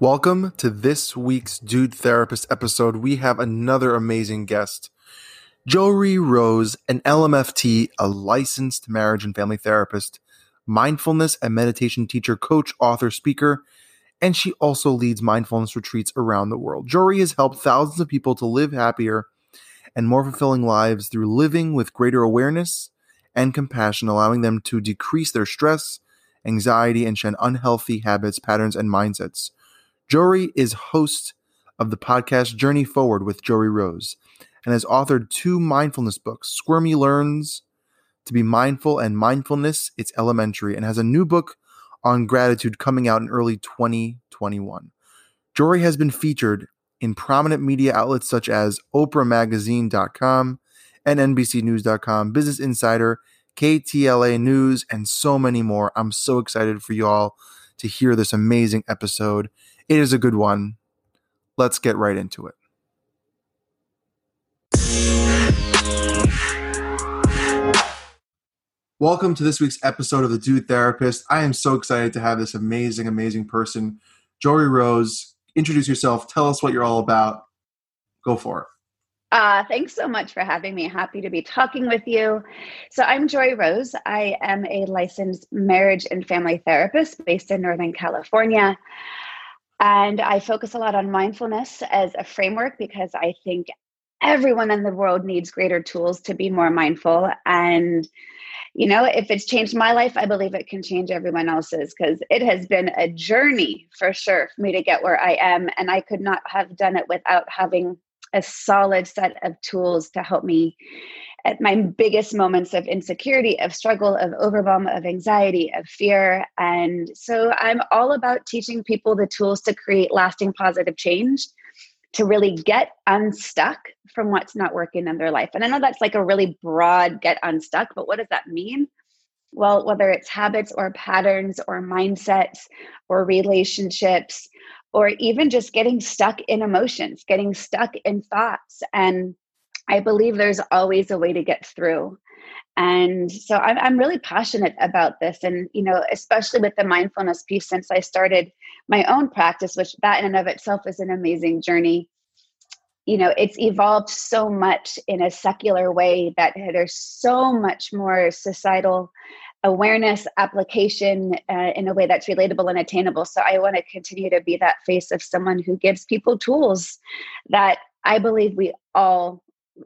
Welcome to this week's Dude Therapist episode. We have another amazing guest, Joree Rose, an LMFT, a licensed marriage and family therapist, mindfulness and meditation teacher, coach, author, speaker, and she also leads mindfulness retreats around the world. Joree has helped thousands of people to live happier and more fulfilling lives through living with greater awareness and compassion, allowing them to decrease their stress, anxiety, and shed unhealthy habits, patterns, and mindsets. Joree is host of the podcast Journey Forward with Joree Rose and has authored two mindfulness books, Squirmy Learns to Be Mindful and Mindfulness, It's Elementary, and has a new book on gratitude coming out in early 2021. Joree has been featured in prominent media outlets such as Oprahmag.com and NBCnews.com, Business Insider, KTLA News, and so many more. I'm so excited for you all to hear this amazing episode. It is a good one. Let's get right into it. Welcome to this week's episode of The Dude Therapist. I am so excited to have this amazing, amazing person, Joree Rose. Introduce yourself. Tell us what you're all about. Go for it. Thanks so much for having me. Happy to be talking with you. So I'm Joree Rose. I am a licensed marriage and family therapist based in Northern California. And I focus a lot on mindfulness as a framework because I think everyone in the world needs greater tools to be more mindful. And, you know, if it's changed my life, I believe it can change everyone else's, because it has been a journey for sure for me to get where I am. And I could not have done it without having a solid set of tools to help me at my biggest moments of insecurity, of struggle, of overwhelm, of anxiety, of fear. And so I'm all about teaching people the tools to create lasting positive change, to really get unstuck from what's not working in their life. And I know that's like a really broad get unstuck, but what does that mean? Well, whether it's habits or patterns or mindsets or relationships, or even just getting stuck in emotions, getting stuck in thoughts. And I believe there's always a way to get through. And so I'm really passionate about this. And, you know, especially with the mindfulness piece, since I started my own practice, which that in and of itself is an amazing journey. You know, it's evolved so much in a secular way that there's so much more societal awareness, application in a way that's relatable and attainable. So I want to continue to be that face of someone who gives people tools that I believe we all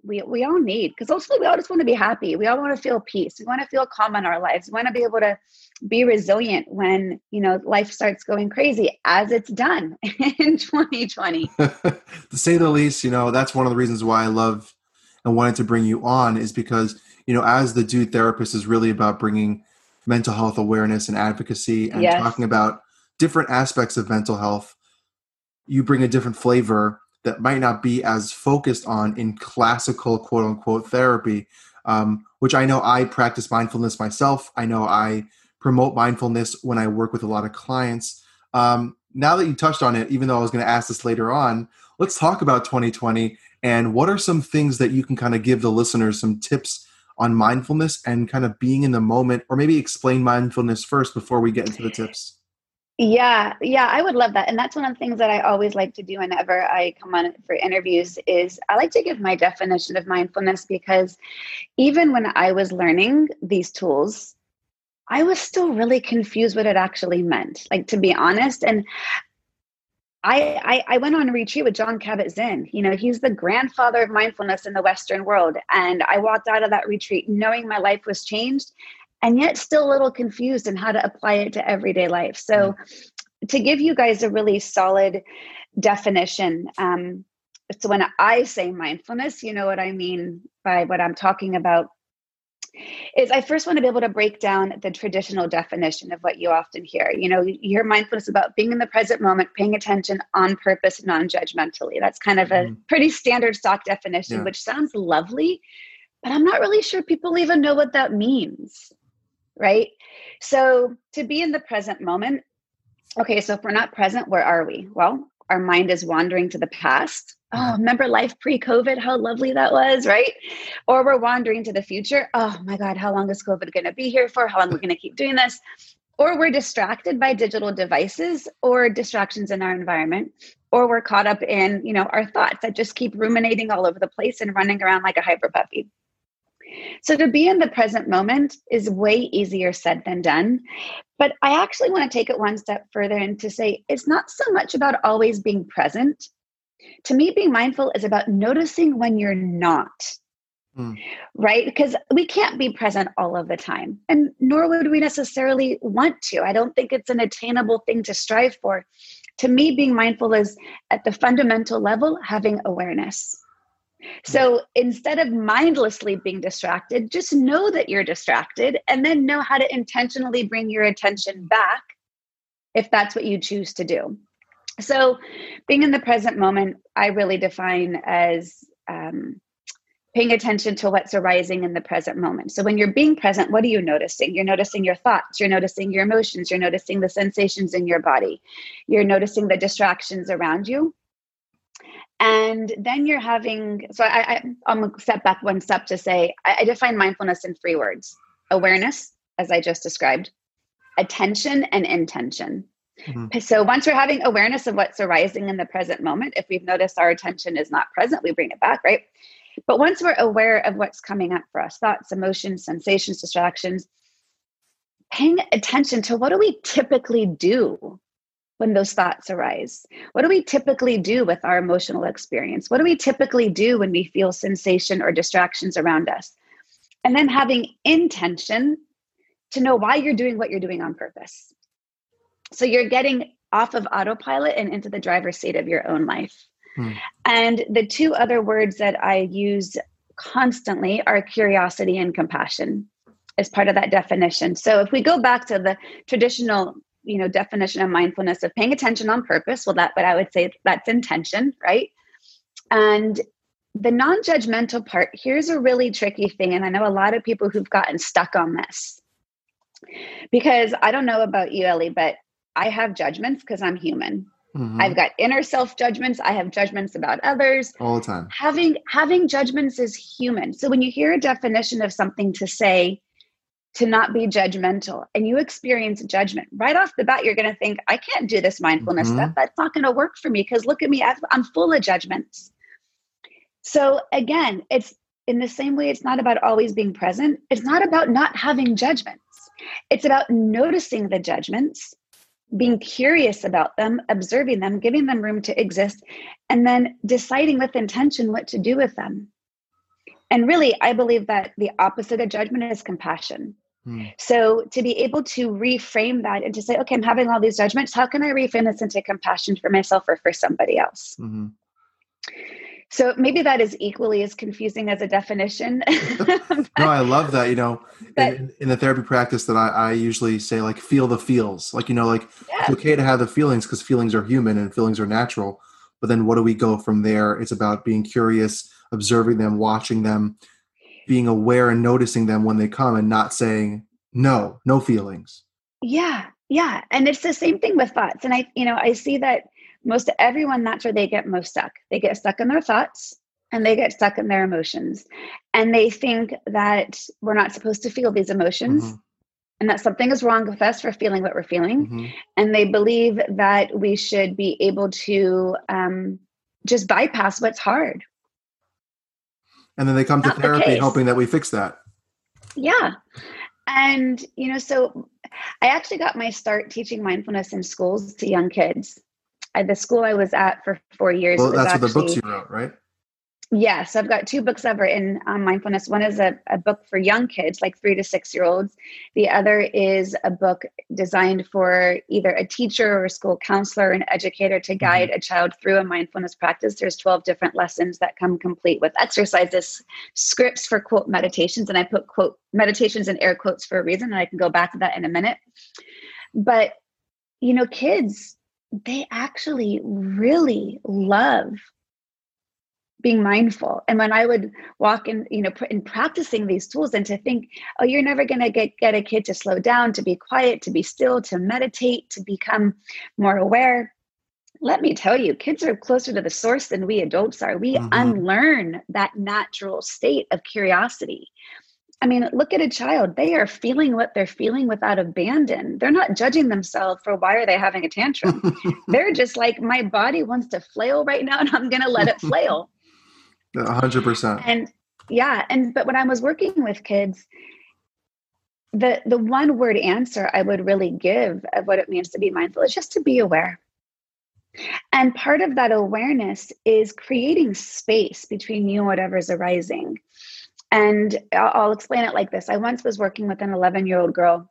need, because ultimately we all just want to be happy. We all want to feel peace. We want to feel calm in our lives. We want to be able to be resilient when, you know, life starts going crazy, as it's done in 2020. To say the least, you know, that's one of the reasons why I love and wanted to bring you on, is because, you know, as the Dude Therapist is really about bringing mental health awareness and advocacy and talking about different aspects of mental health. You bring a different flavor that might not be as focused on in classical quote unquote therapy, which I know I practice mindfulness myself. I know I promote mindfulness when I work with a lot of clients. Now that you touched on it, even though I was going to ask this later on, let's talk about 2020 and what are some things that you can kind of give the listeners, some tips on mindfulness and kind of being in the moment, or maybe explain mindfulness first before we get into the tips. Yeah, I would love that. And that's one of the things that I always like to do whenever I come on for interviews, is I like to give my definition of mindfulness, because even when I was learning these tools, I was still really confused what it actually meant, like, to be honest. And I went on a retreat with Jon Kabat-Zinn. You know, he's the grandfather of mindfulness in the Western world. And I walked out of that retreat knowing my life was changed, and yet still a little confused in how to apply it to everyday life. So to give you guys a really solid definition, so when I say mindfulness, you know what I mean by what I'm talking about, is I first want to be able to break down the traditional definition of what you often hear. You know, you hear mindfulness about being in the present moment, paying attention on purpose, non-judgmentally. That's kind of a pretty standard stock definition, which sounds lovely, but I'm not really sure people even know what that means, right? So to be in the present moment, okay, so if we're not present, where are we? Well, our mind is wandering to the past. Oh, remember life pre-COVID, how lovely that was, right? Or we're wandering to the future. Oh my God, how long is COVID going to be here for? How long are we going to keep doing this? or we're distracted by digital devices or distractions in our environment, or we're caught up in, our thoughts that just keep ruminating all over the place and running around like a hyper puppy. So to be in the present moment is way easier said than done. But I actually want to take it one step further and to say, it's not so much about always being present. To me, being mindful is about noticing when you're not, right? Because we can't be present all of the time, and nor would we necessarily want to. I don't think it's an attainable thing to strive for. To me, being mindful is at the fundamental level, having awareness. So instead of mindlessly being distracted, just know that you're distracted and then know how to intentionally bring your attention back if that's what you choose to do. So being in the present moment, I really define as paying attention to what's arising in the present moment. So when you're being present, what are you noticing? You're noticing your thoughts. You're noticing your emotions. You're noticing the sensations in your body. You're noticing the distractions around you. And then you're having, so I'm going to step back one step to say, I define mindfulness in three words: awareness, as I just described, attention, and intention. Mm-hmm. So once we're having awareness of what's arising in the present moment, if we've noticed our attention is not present, we bring it back, right? But once we're aware of what's coming up for us, thoughts, emotions, sensations, distractions, paying attention to what do we typically do when those thoughts arise? What do we typically do with our emotional experience? What do we typically do when we feel sensation or distractions around us? And then having intention to know why you're doing what you're doing on purpose. So you're getting off of autopilot and into the driver's seat of your own life. And the two other words that I use constantly are curiosity and compassion as part of that definition. So if we go back to the traditional definition of mindfulness of paying attention on purpose, well, but I would say that's intention, right? And the non-judgmental part, here's a really tricky thing. And I know a lot of people who've gotten stuck on this, because I don't know about you, Ellie, but I have judgments because I'm human. Mm-hmm. I've got inner self judgments. I have judgments about others all the time. Having judgments is human. So when you hear a definition of something to say, to not be judgmental, and you experience judgment, right off the bat, you're going to think, I can't do this mindfulness stuff. That's not going to work for me because look at me, I'm full of judgments. So again, it's in the same way, it's not about always being present. It's not about not having judgments. It's about noticing the judgments, being curious about them, observing them, giving them room to exist, and then deciding with intention what to do with them. And really, I believe that the opposite of judgment is compassion. So to be able to reframe that and to say, okay, I'm having all these judgments. How can I reframe this into compassion for myself or for somebody else? Mm-hmm. So maybe that is equally as confusing as a definition. But, no, I love that. In the therapy practice that I usually say, like, feel the feels. It's okay to have the feelings because feelings are human and feelings are natural. But then what do we go from there? It's about being curious, observing them, watching them, being aware and noticing them when they come and not saying, no feelings. Yeah. And it's the same thing with thoughts. And I see that most everyone, that's where they get most stuck. They get stuck in their thoughts and they get stuck in their emotions. And they think that we're not supposed to feel these emotions and that something is wrong with us for feeling what we're feeling. And they believe that we should be able to just bypass what's hard. And then they come to therapy hoping that we fix that. Yeah. And, so I actually got my start teaching mindfulness in schools to young kids. The school I was at for 4 years. Well, that's what the books you wrote, right? Yeah. So I've got two books I've written on mindfulness. One is a book for young kids, like 3 to 6 year olds. The other is a book designed for either a teacher or a school counselor or an educator to guide a child through a mindfulness practice. There's 12 different lessons that come complete with exercises, scripts for quote meditations. And I put quote meditations in air quotes for a reason. And I can go back to that in a minute. But, kids, they actually really love being mindful. And when I would walk in, and practicing these tools, and to think, oh, you're never going to get a kid to slow down, to be quiet, to be still, to meditate, to become more aware. Let me tell you, kids are closer to the source than we adults are. We unlearn that natural state of curiosity. I mean, look at a child. They are feeling what they're feeling without abandon. They're not judging themselves for why are they having a tantrum. They're just like, my body wants to flail right now and I'm going to let it flail. 100%. And yeah. But when I was working with kids, the one word answer I would really give of what it means to be mindful is just to be aware. And part of that awareness is creating space between you and whatever's arising. And I'll explain it like this. I once was working with an 11-year-old girl,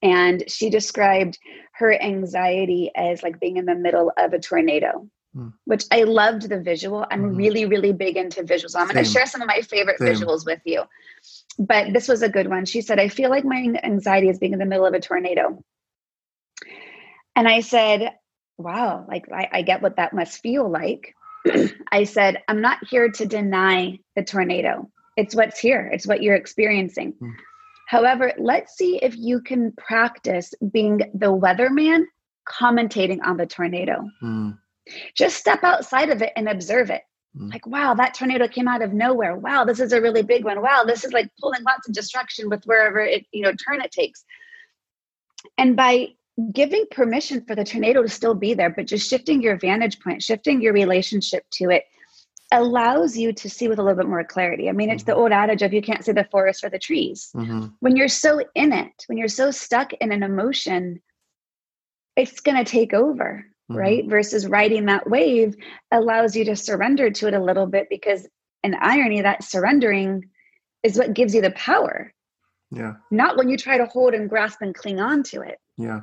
and she described her anxiety as like being in the middle of a tornado, which I loved the visual. I'm really, really big into visuals. I'm going to share some of my favorite visuals with you. But this was a good one. She said, I feel like my anxiety is being in the middle of a tornado. And I said, wow, like I get what that must feel like. I said, I'm not here to deny the tornado. It's what's here. It's what you're experiencing. Mm. However, let's see if you can practice being the weatherman commentating on the tornado. Just step outside of it and observe it. Like, wow, that tornado came out of nowhere. Wow, this is a really big one. Wow, this is like pulling lots of destruction with wherever it, turn it takes. And by giving permission for the tornado to still be there, but just shifting your vantage point, shifting your relationship to it, allows you to see with a little bit more clarity. I mean, it's the old adage of you can't see the forest for the trees. When you're so in it, when you're so stuck in an emotion, it's going to take over, right? Versus riding that wave allows you to surrender to it a little bit, because in irony, that surrendering is what gives you the power. Yeah. Not when you try to hold and grasp and cling on to it. Yeah.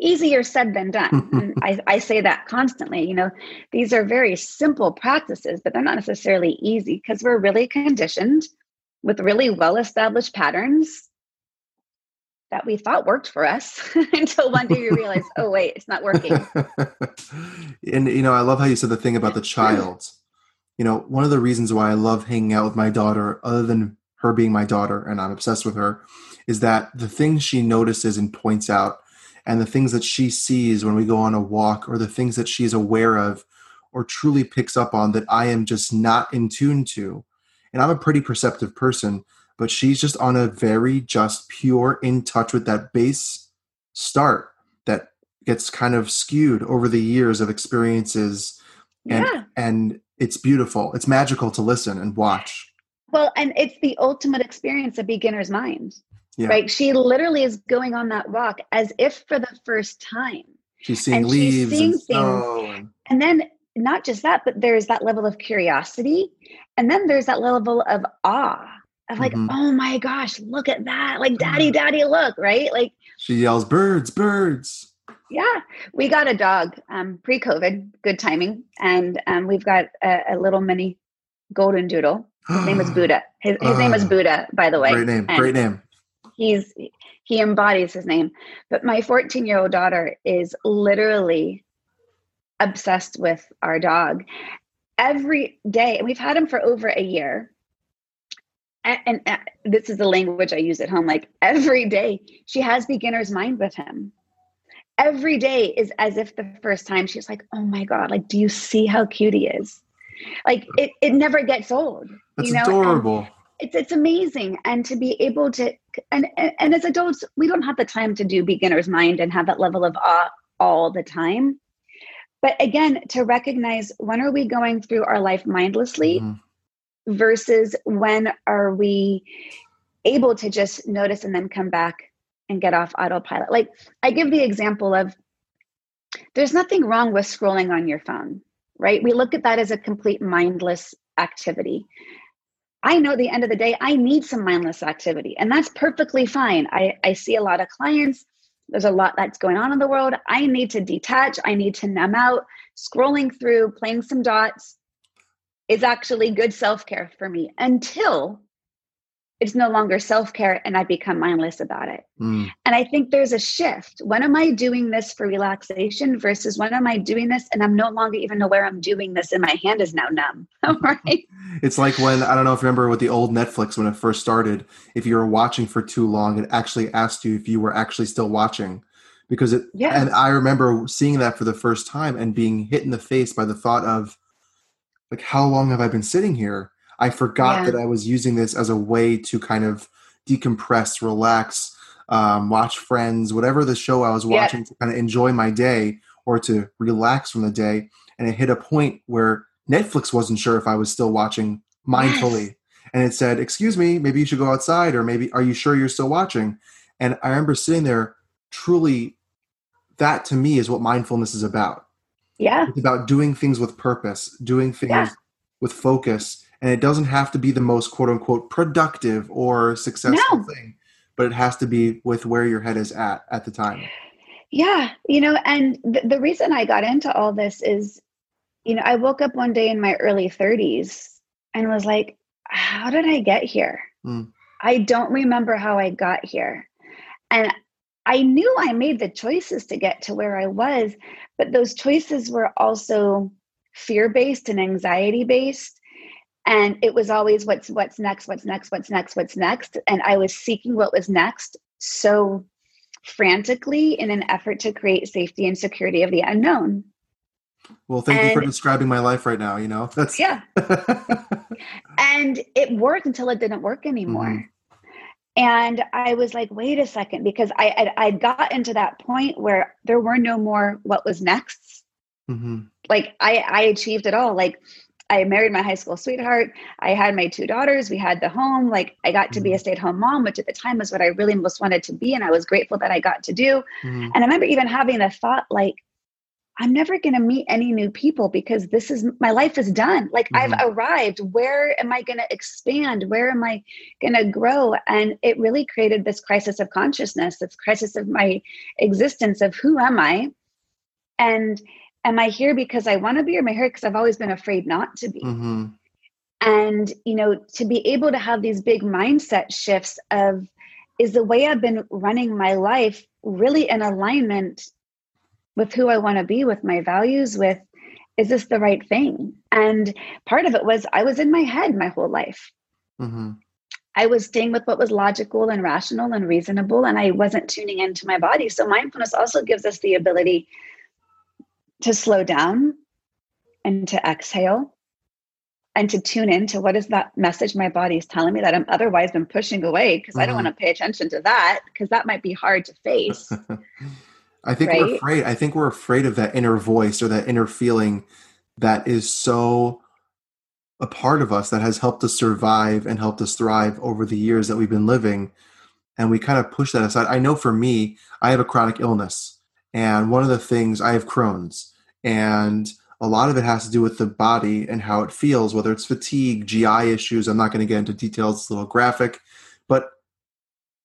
Easier said than done. And I say that constantly, these are very simple practices, but they're not necessarily easy because we're really conditioned with really well-established patterns that we thought worked for us until one day you realize, oh, wait, it's not working. And, I love how you said the thing about the child. One of the reasons why I love hanging out with my daughter, other than her being my daughter and I'm obsessed with her, is that the things she notices and points out, and the things that she sees when we go on a walk, or the things that she's aware of or truly picks up on that I am just not in tune to. And I'm a pretty perceptive person, but she's just on a very pure in touch with that base start that gets kind of skewed over the years of experiences. And it's beautiful. It's magical to listen and watch. Well, and it's the ultimate experience of beginner's mind. Yeah. Right. She literally is going on that walk as if for the first time. She's seeing leaves. She's seeing things. And then not just that, but there's that level of curiosity. And then there's that level of awe of like, oh my gosh, look at that. Like, daddy, look, right? Like she yells, birds. Yeah. We got a dog pre-COVID, good timing. And we've got a little mini golden doodle. His name was Buddha. His name was Buddha, by the way. Great name. He embodies his name. But my 14-year-old daughter is literally obsessed with our dog every day. And we've had him for over a year. And this is the language I use at home. Like every day she has beginner's mind with him. Every day is as if the first time. She's like, oh my God, like, do you see how cute he is? Like it never gets old. That's adorable. And, It's amazing. And to be able to, and as adults, we don't have the time to do beginner's mind and have that level of awe all the time. But again, to recognize when are we going through our life mindlessly versus when are we able to just notice and then come back and get off autopilot. Like I give the example of there's nothing wrong with scrolling on your phone, right? We look at that as a complete mindless activity. I know at the end of the day, I need some mindless activity, and that's perfectly fine. I see a lot of clients. There's a lot that's going on in the world. I need to detach. I need to numb out. Scrolling through, playing some dots is actually good self-care for me until it's no longer self-care and I become mindless about it. And I think there's a shift. When am I doing this for relaxation versus when am I doing this and I'm no longer even aware I'm doing this and my hand is now numb, right? It's like when, I don't know if you remember with the old Netflix when it first started, if you were watching for too long, it actually asked you if you were actually still watching. Because and I remember seeing that for the first time and being hit in the face by the thought of like, how long have I been sitting here? I forgot that I was using this as a way to kind of decompress, relax, watch Friends, whatever the show I was watching to kind of enjoy my day or to relax from the day. And it hit a point where Netflix wasn't sure if I was still watching mindfully. And it said, excuse me, maybe you should go outside, or maybe, are you sure you're still watching? And I remember sitting there truly, that to me is what mindfulness is about. Yeah. It's about doing things with purpose, doing things with focus. And it doesn't have to be the most quote unquote productive or successful thing, but it has to be with where your head is at the time. Yeah. You know, and the reason I got into all this is, you know, I woke up one day in my early 30s and was like, how did I get here? Mm. I don't remember how I got here. And I knew I made the choices to get to where I was, but those choices were also fear-based and anxiety-based. And it was always what's next. And I was seeking what was next so frantically in an effort to create safety and security of the unknown. Well, thank you for describing my life right now. You know, that's and it worked until it didn't work anymore. Mm-hmm. And I was like, wait a second, because I got into that point where there were no more what was next. Mm-hmm. Like I achieved it all. Like I married my high school sweetheart. I had my two daughters. We had the home. Like I got to be a stay-at-home mom, which at the time was what I really most wanted to be. And I was grateful that I got to do. Mm-hmm. And I remember even having the thought, like, I'm never going to meet any new people because this is, my life is done. Like I've arrived. Where am I going to expand? Where am I going to grow? And it really created this crisis of consciousness, this crisis of my existence of who am I? And am I here because I want to be, or am I here because I've always been afraid not to be? Mm-hmm. And, you know, to be able to have these big mindset shifts of, is the way I've been running my life really in alignment with who I want to be, with my values, with, is this the right thing? And part of it was I was in my head my whole life. Mm-hmm. I was staying with what was logical and rational and reasonable, and I wasn't tuning into my body. So mindfulness also gives us the ability to slow down and to exhale and to tune into what is that message my body is telling me that I'm otherwise been pushing away because I don't want to pay attention to that because that might be hard to face. I think we're afraid. I think we're afraid of that inner voice or that inner feeling that is so a part of us that has helped us survive and helped us thrive over the years that we've been living. And we kind of push that aside. I know for me, I have a chronic illness. And one of the things, I have Crohn's. And a lot of it has to do with the body and how it feels, whether it's fatigue, GI issues. I'm not going to get into details. It's a little graphic. But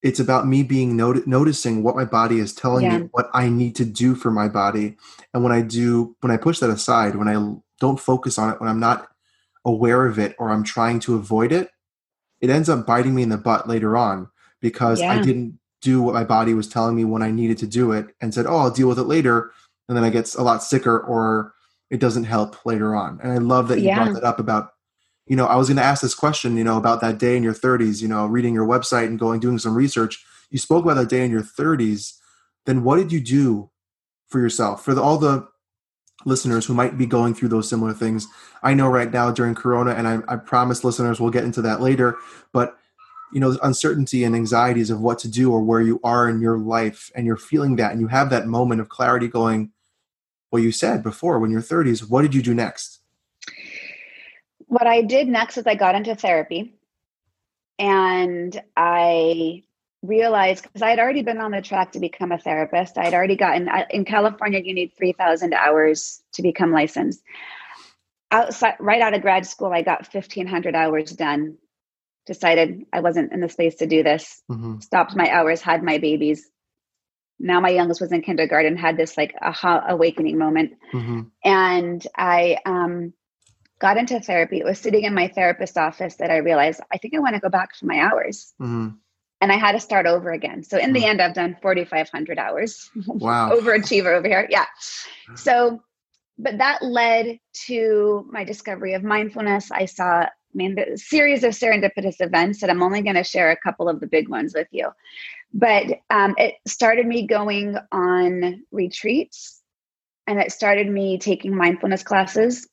it's about me being noticing what my body is telling me, what I need to do for my body. And when I push that aside, when I don't focus on it, when I'm not aware of it, or I'm trying to avoid it, it ends up biting me in the butt later on because I didn't do what my body was telling me when I needed to do it and said, oh, I'll deal with it later. And then I get a lot sicker or it doesn't help later on. And I love that you brought that up about, you know, I was going to ask this question, you know, about that day in your 30s, you know, reading your website and doing some research. You spoke about that day in your 30s. Then what did you do for yourself? For all the listeners who might be going through those similar things, I know right now during Corona, and I promise listeners we'll get into that later, but, you know, the uncertainty and anxieties of what to do or where you are in your life, and you're feeling that, and you have that moment of clarity going, well, you said before when you're 30s, what did you do next? What I did next is I got into therapy, and I realized, because I had already been on the track to become a therapist. I had already gotten, in California, you need 3,000 hours to become licensed. Outside, right out of grad school, I got 1,500 hours done, decided I wasn't in the space to do this, stopped my hours, had my babies. Now my youngest was in kindergarten, had this like aha awakening moment. Mm-hmm. And I, got into therapy. It was sitting in my therapist's office that I realized, I think I want to go back for my hours. Mm-hmm. And I had to start over again. So in the end, I've done 4,500 hours. Wow. Overachiever over here. Yeah. So, but that led to my discovery of mindfulness. I saw, the series of serendipitous events that I'm only going to share a couple of the big ones with you. But it started me going on retreats, and it started me taking mindfulness classes.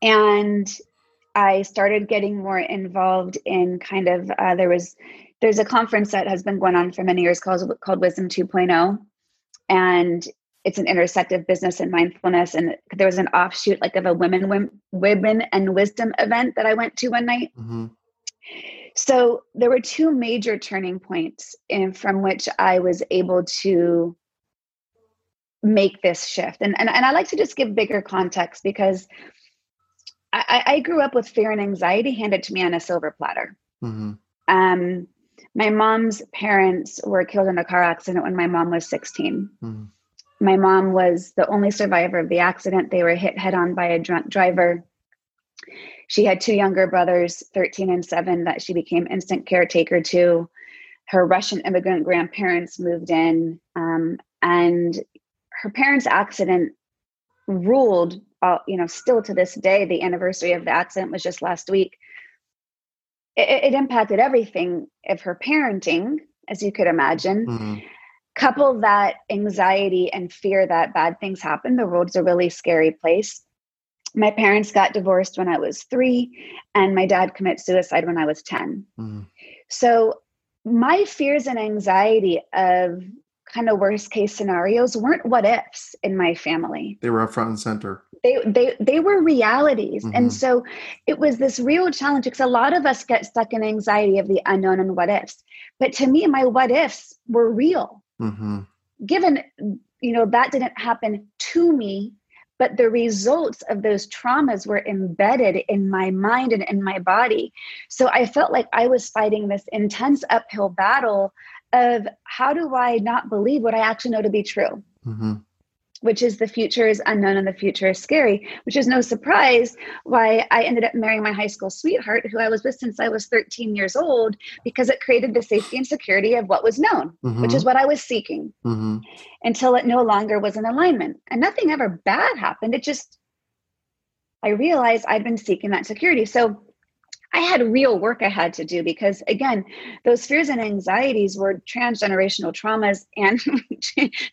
And I started getting more involved in kind of, there's a conference that has been going on for many years called Wisdom 2.0. And it's an intersective business and mindfulness. And there was an offshoot like of a women and wisdom event that I went to one night. Mm-hmm. So there were two major turning points from which I was able to make this shift. And I like to just give bigger context because I grew up with fear and anxiety handed to me on a silver platter. Mm-hmm. My mom's parents were killed in a car accident when my mom was 16. Mm-hmm. My mom was the only survivor of the accident. They were hit head on by a drunk driver. She had two younger brothers, 13 and 7, that she became instant caretaker to. Her Russian immigrant grandparents moved in, and her parents' accident ruled, still to this day, the anniversary of the accident was just last week. It impacted everything of her parenting, as you could imagine. Mm-hmm. Couple that anxiety and fear that bad things happen. The world's a really scary place. My parents got divorced when I was 3, and my dad committed suicide when I was 10. Mm-hmm. So my fears and anxiety of kind of worst case scenarios weren't what ifs in my family. They were up front and center. They were realities. Mm-hmm. And so it was this real challenge because a lot of us get stuck in anxiety of the unknown and what ifs. But to me, my what ifs were real. Mm-hmm. Given, that didn't happen to me, but the results of those traumas were embedded in my mind and in my body. So I felt like I was fighting this intense uphill battle of how do I not believe what I actually know to be true, mm-hmm. which is the future is unknown and the future is scary, which is no surprise why I ended up marrying my high school sweetheart, who I was with since I was 13 years old, because it created the safety and security of what was known, mm-hmm. which is what I was seeking, mm-hmm. until it no longer was in alignment. And nothing ever bad happened. It just, I realized I'd been seeking that security. So I had real work I had to do because, again, those fears and anxieties were transgenerational traumas and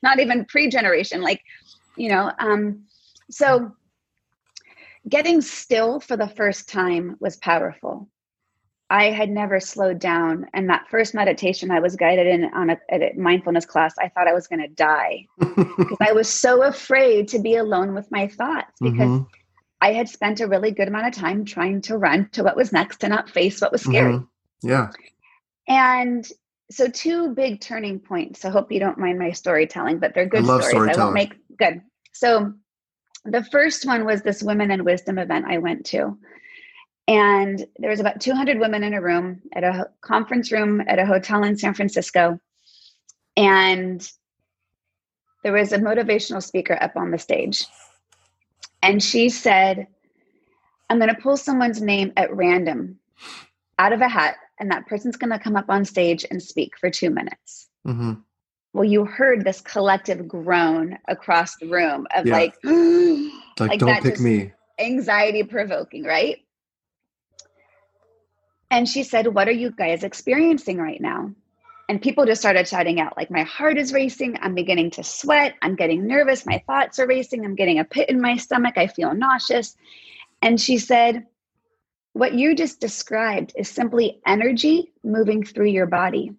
not even pre-generation, so getting still for the first time was powerful. I had never slowed down. And that first meditation I was guided in on at a mindfulness class, I thought I was going to die because I was so afraid to be alone with my thoughts because mm-hmm. I had spent a really good amount of time trying to run to what was next and not face what was scary. Mm-hmm. Yeah. And so two big turning points. I hope you don't mind my storytelling, but they're good stories. I won't make good. So the first one was this Women in Wisdom event I went to. And there was about 200 women in a room at a conference room at a hotel in San Francisco. And there was a motivational speaker up on the stage. And she said, I'm going to pull someone's name at random out of a hat, and that person's going to come up on stage and speak for 2 minutes. Mm-hmm. Well, you heard this collective groan across the room of like don't pick me. Anxiety provoking, right? And she said, what are you guys experiencing right now? And people just started shouting out, like, my heart is racing. I'm beginning to sweat. I'm getting nervous. My thoughts are racing. I'm getting a pit in my stomach. I feel nauseous. And she said, what you just described is simply energy moving through your body.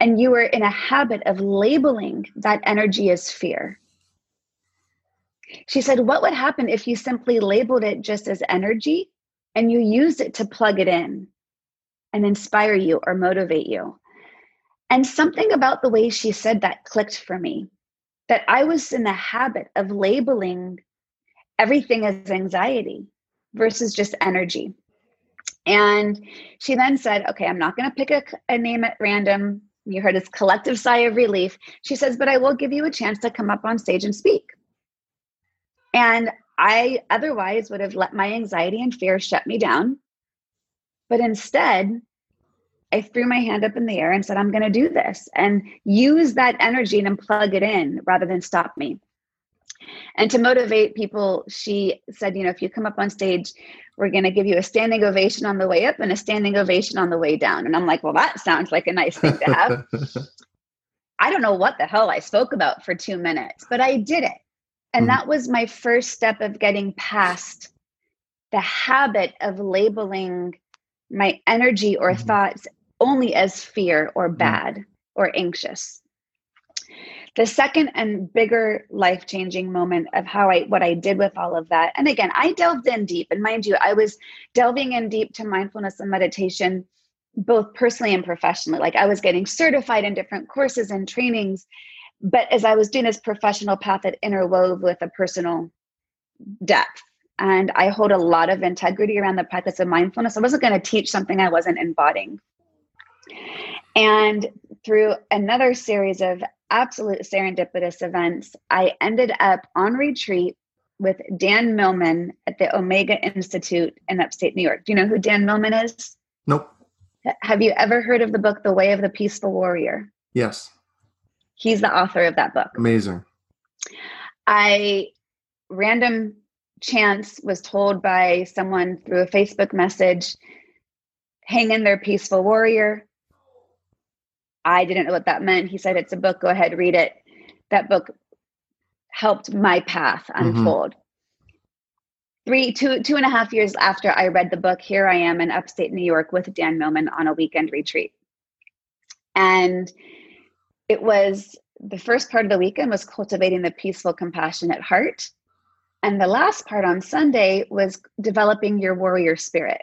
And you are in a habit of labeling that energy as fear. She said, what would happen if you simply labeled it just as energy and you used it to plug it in and inspire you or motivate you? And something about the way she said that clicked for me, that I was in the habit of labeling everything as anxiety versus just energy. And she then said, okay, I'm not going to pick a name at random. You heard this collective sigh of relief. She says, but I will give you a chance to come up on stage and speak. And I otherwise would have let my anxiety and fear shut me down. But instead, I threw my hand up in the air and said, I'm going to do this and use that energy and plug it in rather than stop me. And to motivate people, she said, if you come up on stage, we're going to give you a standing ovation on the way up and a standing ovation on the way down. And I'm like, well, that sounds like a nice thing to have. I don't know what the hell I spoke about for 2 minutes, but I did it. And that was my first step of getting past the habit of labeling my energy or thoughts only as fear or bad or anxious. The second and bigger life-changing moment of what I did with all of that. And again, I delved in deep, and mind you, I was delving in deep to mindfulness and meditation, both personally and professionally. Like I was getting certified in different courses and trainings, but as I was doing this professional path, it interwove with a personal depth. And I hold a lot of integrity around the practice of mindfulness. I wasn't going to teach something I wasn't embodying. And through another series of absolute serendipitous events, I ended up on retreat with Dan Millman at the Omega Institute in upstate New York. Do you know who Dan Millman is? Nope. Have you ever heard of the book, The Way of the Peaceful Warrior? Yes. He's the author of that book. Amazing. I, random chance, was told by someone through a Facebook message, hang in there, peaceful warrior. I didn't know what that meant. He said, it's a book, go ahead, read it. That book helped my path unfold. Two and a half years after I read the book, here I am in upstate New York with Dan Millman on a weekend retreat. And it was, the first part of the weekend was cultivating the peaceful, compassionate heart. And the last part on Sunday was developing your warrior spirit.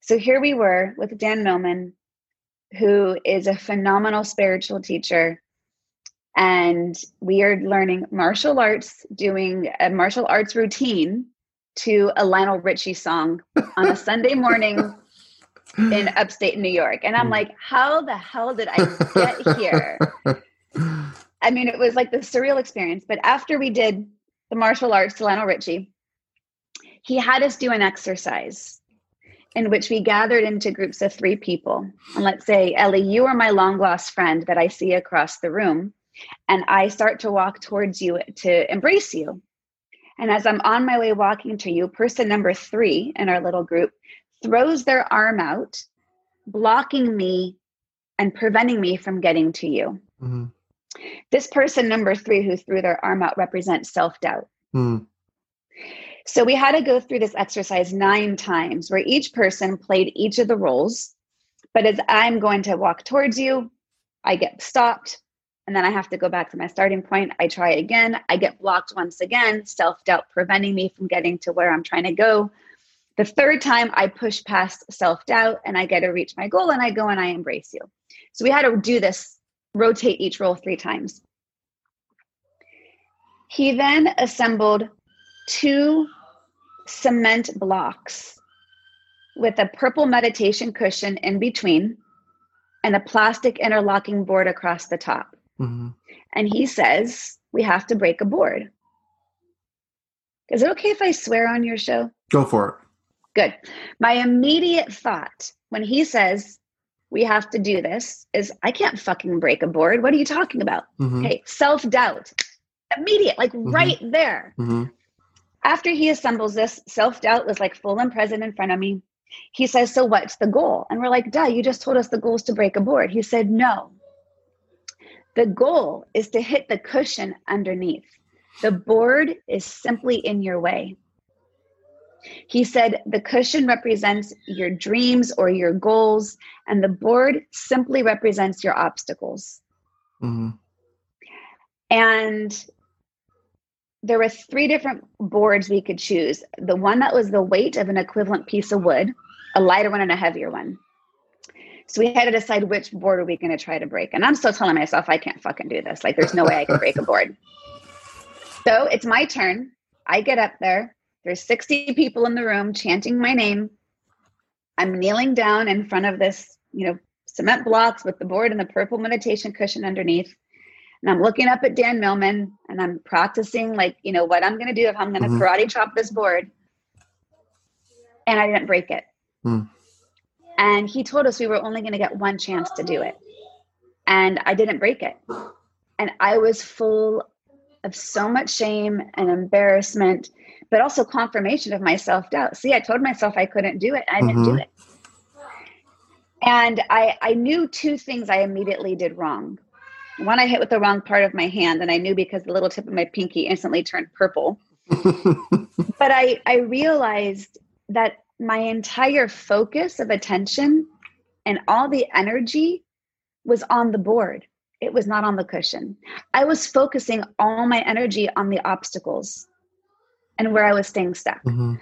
So here we were with Dan Millman, who is a phenomenal spiritual teacher. And we are learning martial arts, doing a martial arts routine to a Lionel Richie song on a Sunday morning in upstate New York. And I'm like, how the hell did I get here? I mean, it was like the surreal experience. But after we did the martial arts to Lionel Richie, he had us do an exercise in which we gathered into groups of three people. And let's say, Ellie, you are my long lost friend that I see across the room. And I start to walk towards you to embrace you. And as I'm on my way walking to you, person number three in our little group throws their arm out, blocking me and preventing me from getting to you. Mm-hmm. This person number three who threw their arm out represents self-doubt. Mm. So we had to go through this exercise 9 times where each person played each of the roles. But as I'm going to walk towards you, I get stopped. And then I have to go back to my starting point. I try again. I get blocked once again, self-doubt preventing me from getting to where I'm trying to go. The third time I push past self-doubt and I get to reach my goal, and I go and I embrace you. So we had to do this, rotate each role 3 times. He then assembled 2 cement blocks with a purple meditation cushion in between and a plastic interlocking board across the top. Mm-hmm. And he says, we have to break a board. Is it okay if I swear on your show? Go for it. Good. My immediate thought when he says, we have to do this, is I can't fucking break a board. What are you talking about? Mm-hmm. Okay. Self-doubt. Immediate, like right there. Mm-hmm. After he assembles this, self-doubt was like full and present in front of me. He says, so what's the goal? And we're like, duh, you just told us the goal is to break a board. He said, no. The goal is to hit the cushion underneath. The board is simply in your way. He said, the cushion represents your dreams or your goals, and the board simply represents your obstacles. Mm-hmm. And there were 3 different boards we could choose. The one that was the weight of an equivalent piece of wood, a lighter one and a heavier one. So we had to decide which board are we going to try to break. And I'm still telling myself, I can't fucking do this. Like, there's no way I can break a board. So it's my turn. I get up there. There's 60 people in the room chanting my name. I'm kneeling down in front of this, cement blocks with the board and the purple meditation cushion underneath. And I'm looking up at Dan Millman, and I'm practicing what I'm going to do if I'm going to karate chop this board. And I didn't break it. Mm. And he told us we were only going to get 1 chance to do it. And I didn't break it. And I was full of so much shame and embarrassment, but also confirmation of my self-doubt. See, I told myself I couldn't do it. I didn't do it. And I knew 2 things I immediately did wrong. One, I hit with the wrong part of my hand, and I knew because the little tip of my pinky instantly turned purple. But I realized that my entire focus of attention and all the energy was on the board. It was not on the cushion. I was focusing all my energy on the obstacles and where I was staying stuck. Mm-hmm.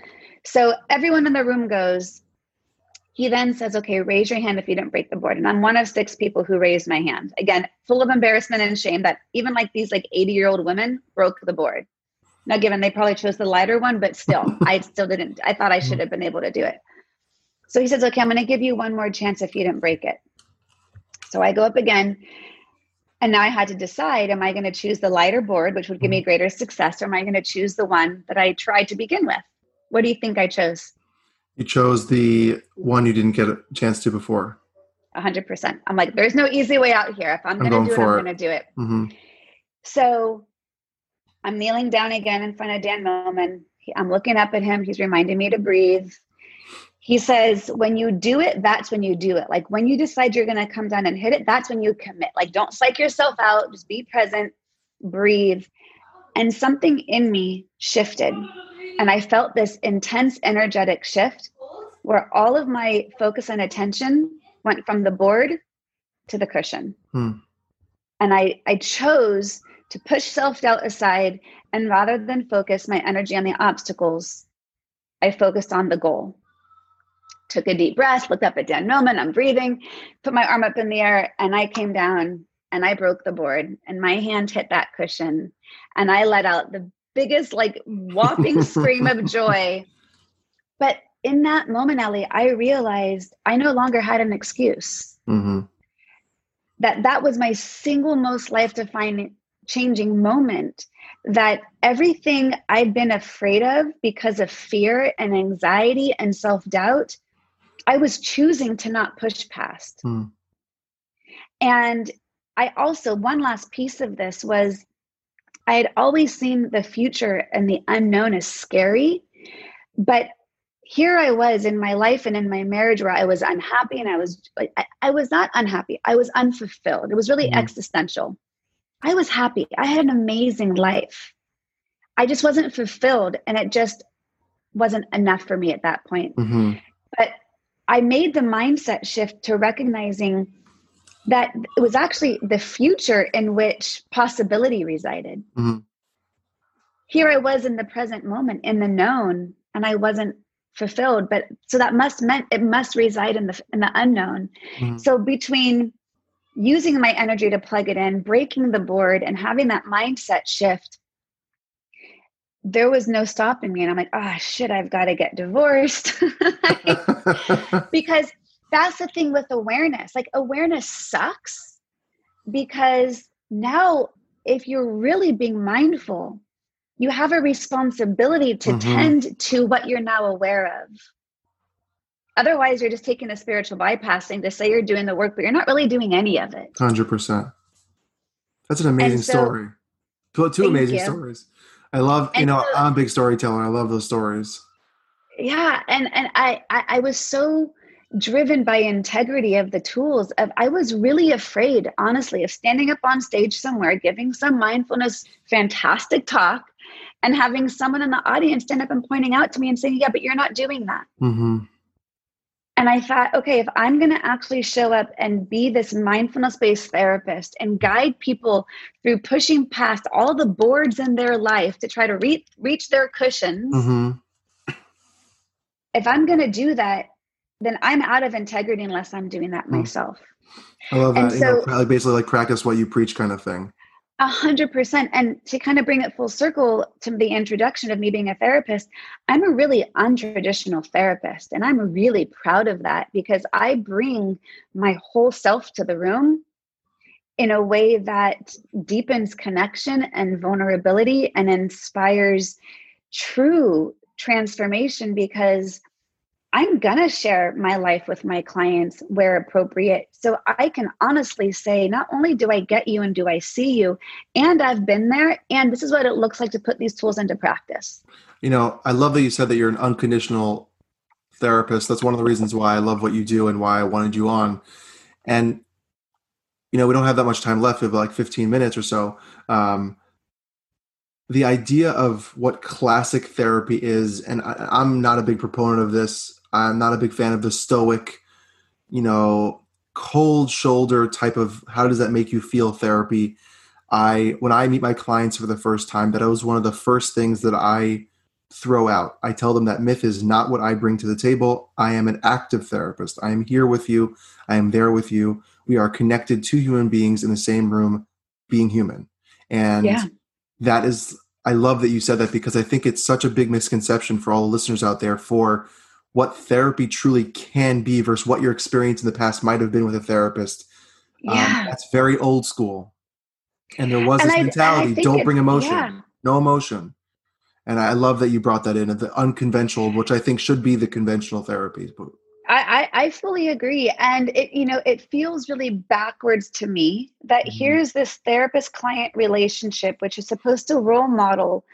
So everyone in the room goes, he then says, okay, raise your hand if you didn't break the board. And I'm one of 6 people who raised my hand. Again, full of embarrassment and shame that even like these like 80-year-old women broke the board. Now, given they probably chose the lighter one, but still, I still didn't. I thought I should have been able to do it. So he says, okay, I'm going to give you one more chance if you didn't break it. So I go up again. And now I had to decide, am I going to choose the lighter board, which would give me greater success, or am I going to choose the one that I tried to begin with? What do you think I chose? You chose the one you didn't get a chance to before. 100%. I'm like, there's no easy way out here. If I'm going to do it, I'm going to do it. Mm-hmm. So I'm kneeling down again in front of Dan Millman. I'm looking up at him. He's reminding me to breathe. He says, when you do it, that's when you do it. Like when you decide you're going to come down and hit it, that's when you commit. Like don't psych yourself out. Just be present, breathe. And something in me shifted. And I felt this intense energetic shift where all of my focus and attention went from the board to the cushion. And I chose to push self-doubt aside. And rather than focus my energy on the obstacles, I focused on the goal. Took a deep breath, looked up at Dan Millman, I'm breathing, put my arm up in the air, and I came down and I broke the board and my hand hit that cushion. And I let out the biggest, like, whopping scream of joy. But in that moment, Ellie, I realized I no longer had an excuse. Mm-hmm. That was my single most life-defining, changing moment, that everything I'd been afraid of because of fear and anxiety and self-doubt, I was choosing to not push past. And I also, one last piece of this was, I had always seen the future and the unknown as scary, but here I was in my life and in my marriage where I was unhappy, and I was like, I was not unhappy. I was unfulfilled. It was really existential. I was happy. I had an amazing life. I just wasn't fulfilled, and it just wasn't enough for me at that point. Mm-hmm. But I made the mindset shift to recognizing that it was actually the future in which possibility resided. Mm-hmm. Here I was in the present moment, in the known, and I wasn't fulfilled. But so that must reside in the unknown. Mm-hmm. So between using my energy to plug it in, breaking the board, and having that mindset shift, there was no stopping me. And I'm like, oh shit, I've got to get divorced. Because that's the thing with awareness. Like, awareness sucks, because now if you're really being mindful, you have a responsibility to tend to what you're now aware of. Otherwise, you're just taking a spiritual bypassing to say you're doing the work, but you're not really doing any of it. 100%. That's an amazing story. Two amazing stories. I love, I'm a big storyteller. I love those stories. Yeah. And I was so driven by integrity of the tools. I was really afraid, honestly, of standing up on stage somewhere, giving some mindfulness, fantastic talk, and having someone in the audience stand up and pointing out to me and saying, yeah, but you're not doing that. Mm-hmm. And I thought, okay, if I'm going to actually show up and be this mindfulness-based therapist and guide people through pushing past all the boards in their life to try to reach their cushions, if I'm going to do that, then I'm out of integrity unless I'm doing that myself. I love that. So, basically, like, practice what you preach kind of thing. 100%. And to kind of bring it full circle to the introduction of me being a therapist, I'm a really untraditional therapist. And I'm really proud of that, because I bring my whole self to the room in a way that deepens connection and vulnerability and inspires true transformation, because I'm going to share my life with my clients where appropriate. So I can honestly say, not only do I get you and do I see you, and I've been there, and this is what it looks like to put these tools into practice. You know, I love that you said that you're an unconditional therapist. That's one of the reasons why I love what you do and why I wanted you on. And, you know, we don't have that much time left. We have like 15 minutes or so. the idea of what classic therapy is, and I'm not a big proponent of this. I'm not a big fan of the stoic, cold shoulder type of how does that make you feel therapy. When I meet my clients for the first time, that was one of the first things that I throw out. I tell them that myth is not what I bring to the table. I am an active therapist. I am here with you. I am there with you. We are connected to human beings in the same room, being human. And that is, I love that you said that, because I think it's such a big misconception for all the listeners out there for what therapy truly can be versus what your experience in the past might have been with a therapist. That's very old school. And there was this mentality, don't bring emotion, no emotion. And I love that you brought that in, the unconventional, which I think should be the conventional therapies. I fully agree. And it feels really backwards to me that here's this therapist-client relationship, which is supposed to role model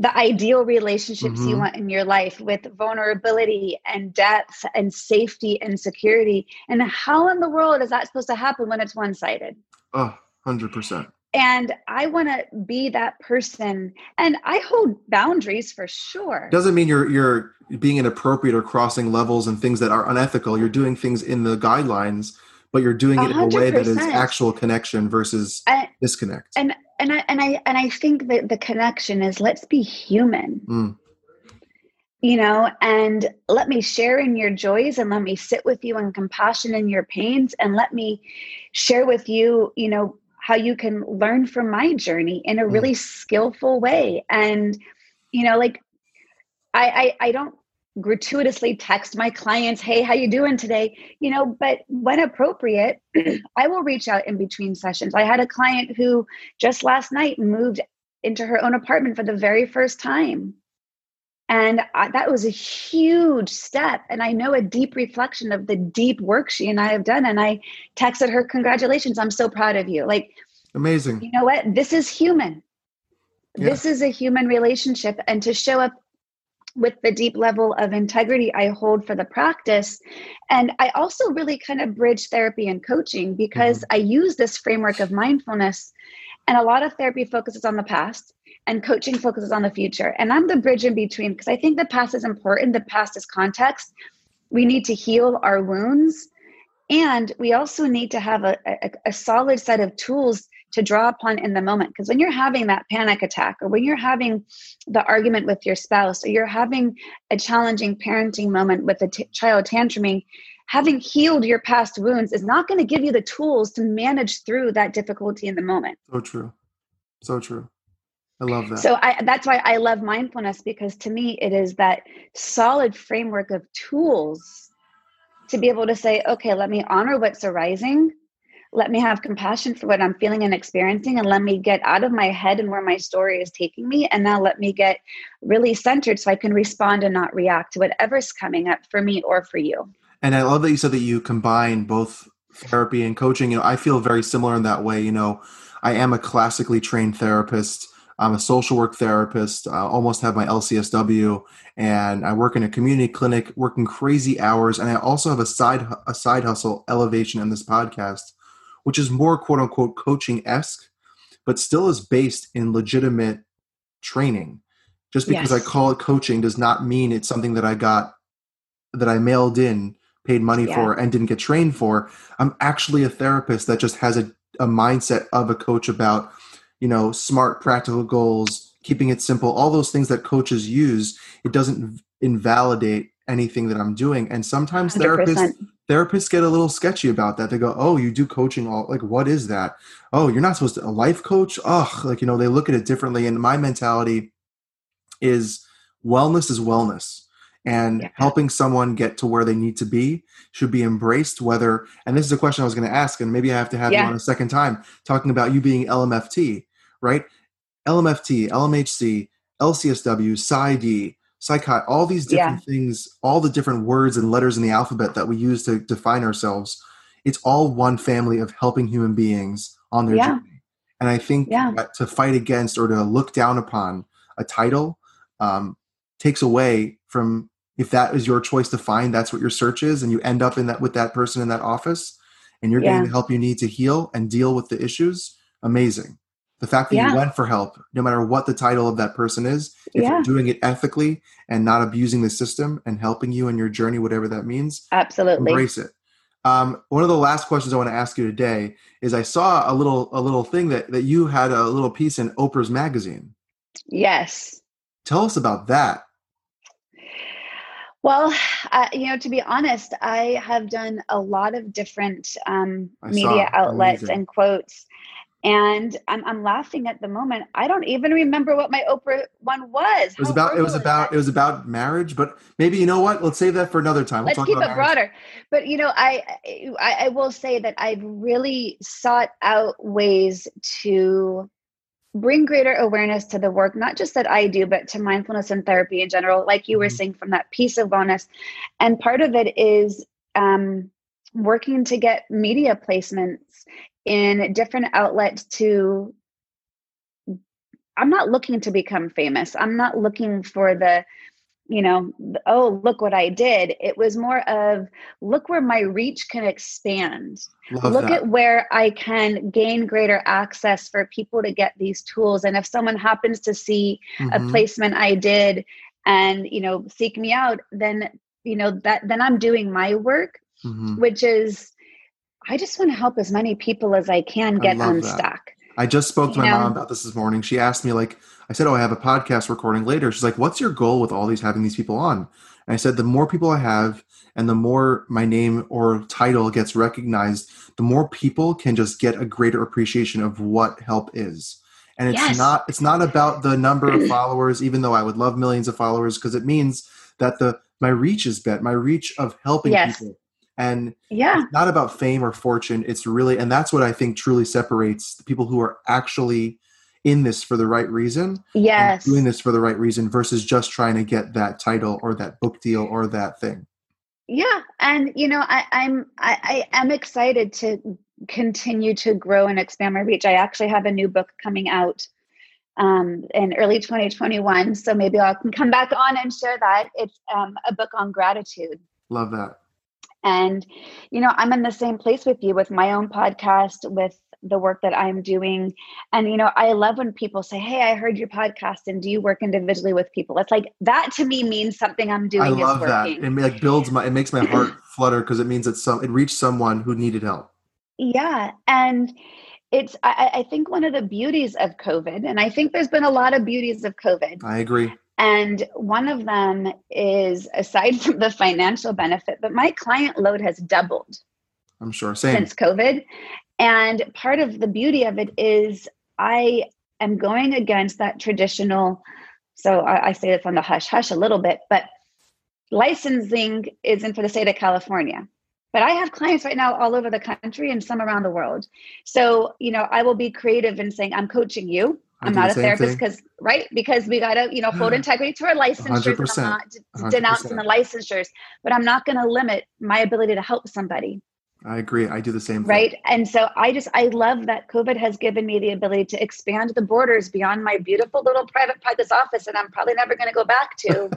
the ideal relationships you want in your life with vulnerability and depth and safety and security. And how in the world is that supposed to happen when it's one-sided? Oh, 100%. And I want to be that person, and I hold boundaries for sure. Doesn't mean you're being inappropriate or crossing levels and things that are unethical. You're doing things in the guidelines, but you're doing it 100%. In a way that is actual connection versus disconnect. And I think that the connection is, let's be human. And let me share in your joys, and let me sit with you in compassion in your pains, and let me share with you, how you can learn from my journey in a really skillful way. And, I don't gratuitously text my clients, hey, how you doing today? But when appropriate, I will reach out in between sessions. I had a client who just last night moved into her own apartment for the very first time. And that was a huge step. And I know a deep reflection of the deep work she and I have done. And I texted her, congratulations, I'm so proud of you. Amazing. You know what? This is human. Yeah. This is a human relationship. And to show up with the deep level of integrity I hold for the practice. And I also really kind of bridge therapy and coaching, because I use this framework of mindfulness, and a lot of therapy focuses on the past and coaching focuses on the future. And I'm the bridge in between, because I think the past is important. The past is context. We need to heal our wounds. And we also need to have a solid set of tools to draw upon in the moment. Because when you're having that panic attack, or when you're having the argument with your spouse, or you're having a challenging parenting moment with a child tantruming, having healed your past wounds is not going to give you the tools to manage through that difficulty in the moment. So true. So true. I love that. So that's why I love mindfulness, because to me, it is that solid framework of tools to be able to say, okay, let me honor what's arising. Let me have compassion for what I'm feeling and experiencing, and let me get out of my head and where my story is taking me. And now let me get really centered so I can respond and not react to whatever's coming up for me or for you. And I love that you said that you combine both therapy and coaching. I feel very similar in that way. I am a classically trained therapist. I'm a social work therapist. I almost have my LCSW, and I work in a community clinic, working crazy hours. And I also have a side hustle, ELIvation, in this podcast, which is more quote unquote coaching-esque, but still is based in legitimate training. Just because I call it coaching does not mean it's something that I got, that I mailed in, paid money for, and didn't get trained for. I'm actually a therapist that just has a mindset of a coach about, smart, practical goals, keeping it simple, all those things that coaches use. It doesn't invalidate anything that I'm doing. And sometimes 100%. Therapists get a little sketchy about that. They go, oh, you do coaching all, what is that? Oh, you're not supposed to, a life coach? Ugh, they look at it differently. And my mentality is wellness is wellness. And helping someone get to where they need to be should be embraced, whether, and this is a question I was going to ask, and maybe I have to have you on a second time, talking about you being LMFT, right? LMFT, LMHC, LCSW, Psy-D, Psychot, all these different things, all the different words and letters in the alphabet that we use to define ourselves. It's all one family of helping human beings on their journey. And I think that to fight against or to look down upon a title takes away from, if that is your choice to find, that's what your search is, and you end up in that with that person in that office, and you're getting the help you need to heal and deal with the issues, amazing. The fact that you went for help, no matter what the title of that person is, if you're doing it ethically and not abusing the system and helping you in your journey, whatever that means, absolutely embrace it. One of the last questions I want to ask you today is I saw a little thing that you had a little piece in Oprah's magazine. Yes. Tell us about that. Well, to be honest, I have done a lot of different media outlets and quotes. And I'm laughing at the moment. I don't even remember what my Oprah one was. It was about marriage, but maybe, you know what? Let's save that for another time. Let's keep it broader. But I will say that I've really sought out ways to bring greater awareness to the work, not just that I do, but to mindfulness and therapy in general, like you were saying from that piece of wellness. And part of it is working to get media placements in different outlets to, I'm not looking to become famous. I'm not looking for the, oh, look what I did. It was more of, look where my reach can expand. Look at where I can gain greater access for people to get these tools. And if someone happens to see a placement I did and, seek me out, then, then I'm doing my work, which is, I just want to help as many people as I can get unstuck. I just spoke to my mom about this morning. She asked me, I said, oh, I have a podcast recording later. She's like, what's your goal with all these, having these people on? And I said, the more people I have and the more my name or title gets recognized, the more people can just get a greater appreciation of what help is. And it's not about the number of followers, even though I would love millions of followers, because it means that my reach is better, my reach of helping people. And it's not about fame or fortune. It's really, and that's what I think truly separates the people who are actually in this for the right reason. Yes. Doing this for the right reason versus just trying to get that title or that book deal or that thing. Yeah. And, I am excited to continue to grow and expand my reach. I actually have a new book coming out in early 2021. So maybe I can come back on and share that. It's a book on gratitude. Love that. And, I'm in the same place with you, with my own podcast, with the work that I'm doing. And, I love when people say, hey, I heard your podcast and do you work individually with people? It's like, that to me means something I'm doing is working. I love that. It makes my heart flutter because it means that it reached someone who needed help. Yeah. And I think one of the beauties of COVID, and I think there's been a lot of beauties of COVID. I agree. And one of them is, aside from the financial benefit, but my client load has doubled. I'm sure. Same. Since COVID. And part of the beauty of it is I am going against that traditional, so I say this on the hush-hush a little bit, but licensing isn't for the state of California. But I have clients right now all over the country and some around the world. So, I will be creative in saying, I'm coaching you. I'm not a therapist because we got to, hold integrity to our licensures. 100%, I'm not denouncing the licensures, but I'm not going to limit my ability to help somebody. I agree. I do the same thing. Right. And so I love that COVID has given me the ability to expand the borders beyond my beautiful little private practice office. And I'm probably never going to go back to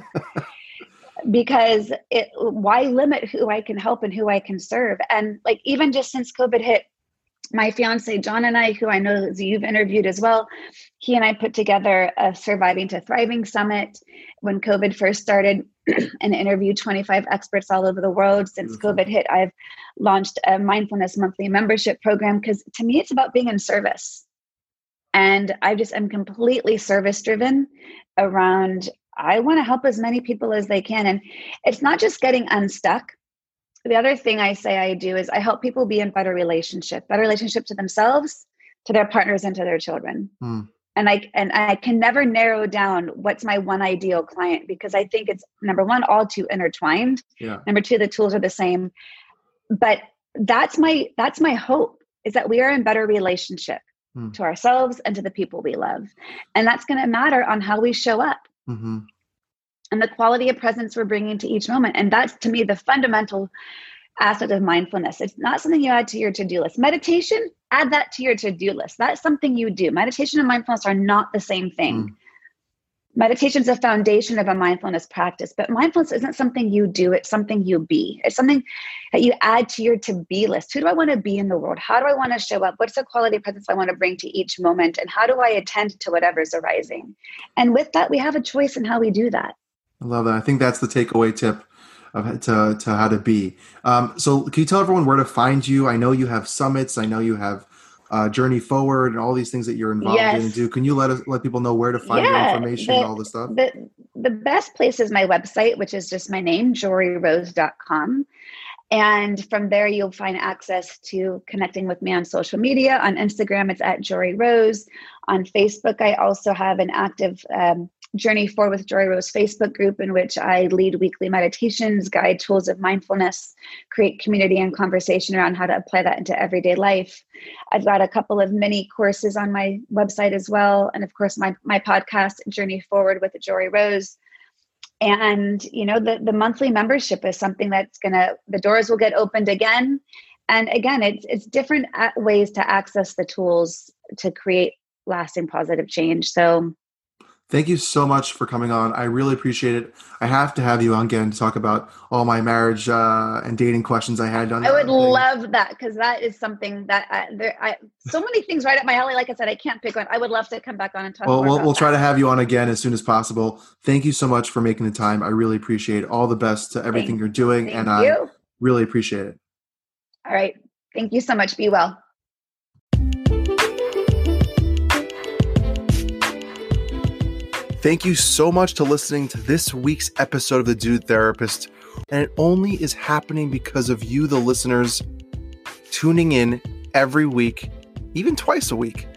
because why limit who I can help and who I can serve? And even just since COVID hit, my fiance, John, and I, who I know you've interviewed as well, he and I put together a Surviving to Thriving Summit when COVID first started and interviewed 25 experts all over the world. Since COVID hit, I've launched a mindfulness monthly membership program because to me, it's about being in service. And I just am completely service driven around, I want to help as many people as they can. And it's not just getting unstuck. The other thing I say I do is I help people be in better relationship to themselves, to their partners, and to their children. And I can never narrow down what's my one ideal client because I think it's, number one, all too intertwined. Yeah. Number two, the tools are the same. But that's my hope is that we are in better relationship to ourselves and to the people we love. And that's going to matter on how we show up. Mm-hmm. And the quality of presence we're bringing to each moment. And that's, to me, the fundamental aspect of mindfulness. It's not something you add to your to-do list. Meditation, add that to your to-do list. That's something you do. Meditation and mindfulness are not the same thing. Meditation is a foundation of a mindfulness practice, but mindfulness isn't something you do. It's something you be. It's something that you add to your to-be list. Who do I want to be in the world? How do I want to show up? What's the quality of presence I want to bring to each moment? And how do I attend to whatever's arising? And with that, we have a choice in how we do that. I love that. I think that's the takeaway tip to how to be. So can you tell everyone where to find you? I know you have summits. I know you have Journey Forward and all these things that you're involved in and do. Can you let people know where to find your information and all this stuff? The best place is my website, which is just my name, joreerose.com. And from there, you'll find access to connecting with me on social media. On Instagram, it's at Joree Rose. On Facebook, I also have an active Journey Forward with Joree Rose Facebook group in which I lead weekly meditations, guide tools of mindfulness, create community and conversation around how to apply that into everyday life. I've got a couple of mini courses on my website as well. And of course, my podcast, Journey Forward with Joree Rose. And, you know, the monthly membership is something that's the doors will get opened again. And again, it's different ways to access the tools to create lasting positive change. So thank you so much for coming on. I really appreciate it. I have to have you on again to talk about all my marriage and dating questions I had. I would love that, because that is something that so many things right up my alley. Like I said, I can't pick one. I would love to come back on and talk more about that. We'll try to have you on again as soon as possible. Thank you so much for making the time. I really appreciate it. All the best to everything you're doing. And I really appreciate it. All right. Thank you so much. Be well. Thank you so much for listening to this week's episode of The Dude Therapist. And it only is happening because of you, the listeners, tuning in every week, even twice a week,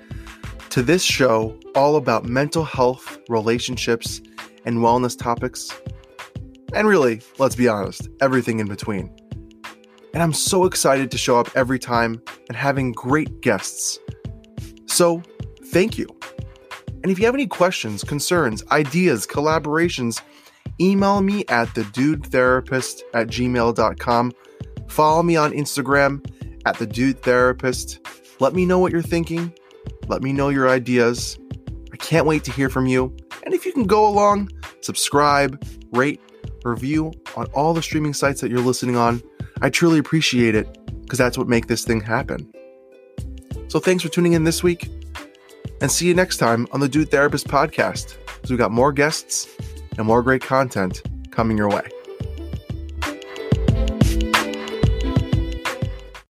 to this show all about mental health, relationships, and wellness topics. And really, let's be honest, everything in between. And I'm so excited to show up every time and having great guests. So, thank you. And if you have any questions, concerns, ideas, collaborations, email me at thedudetherapist@gmail.com. Follow me on Instagram at thedudetherapist. Let me know what you're thinking. Let me know your ideas. I can't wait to hear from you. And if you can go along, subscribe, rate, review on all the streaming sites that you're listening on. I truly appreciate it, because that's what makes this thing happen. So thanks for tuning in this week. And see you next time on the Dude Therapist podcast, because we got more guests and more great content coming your way.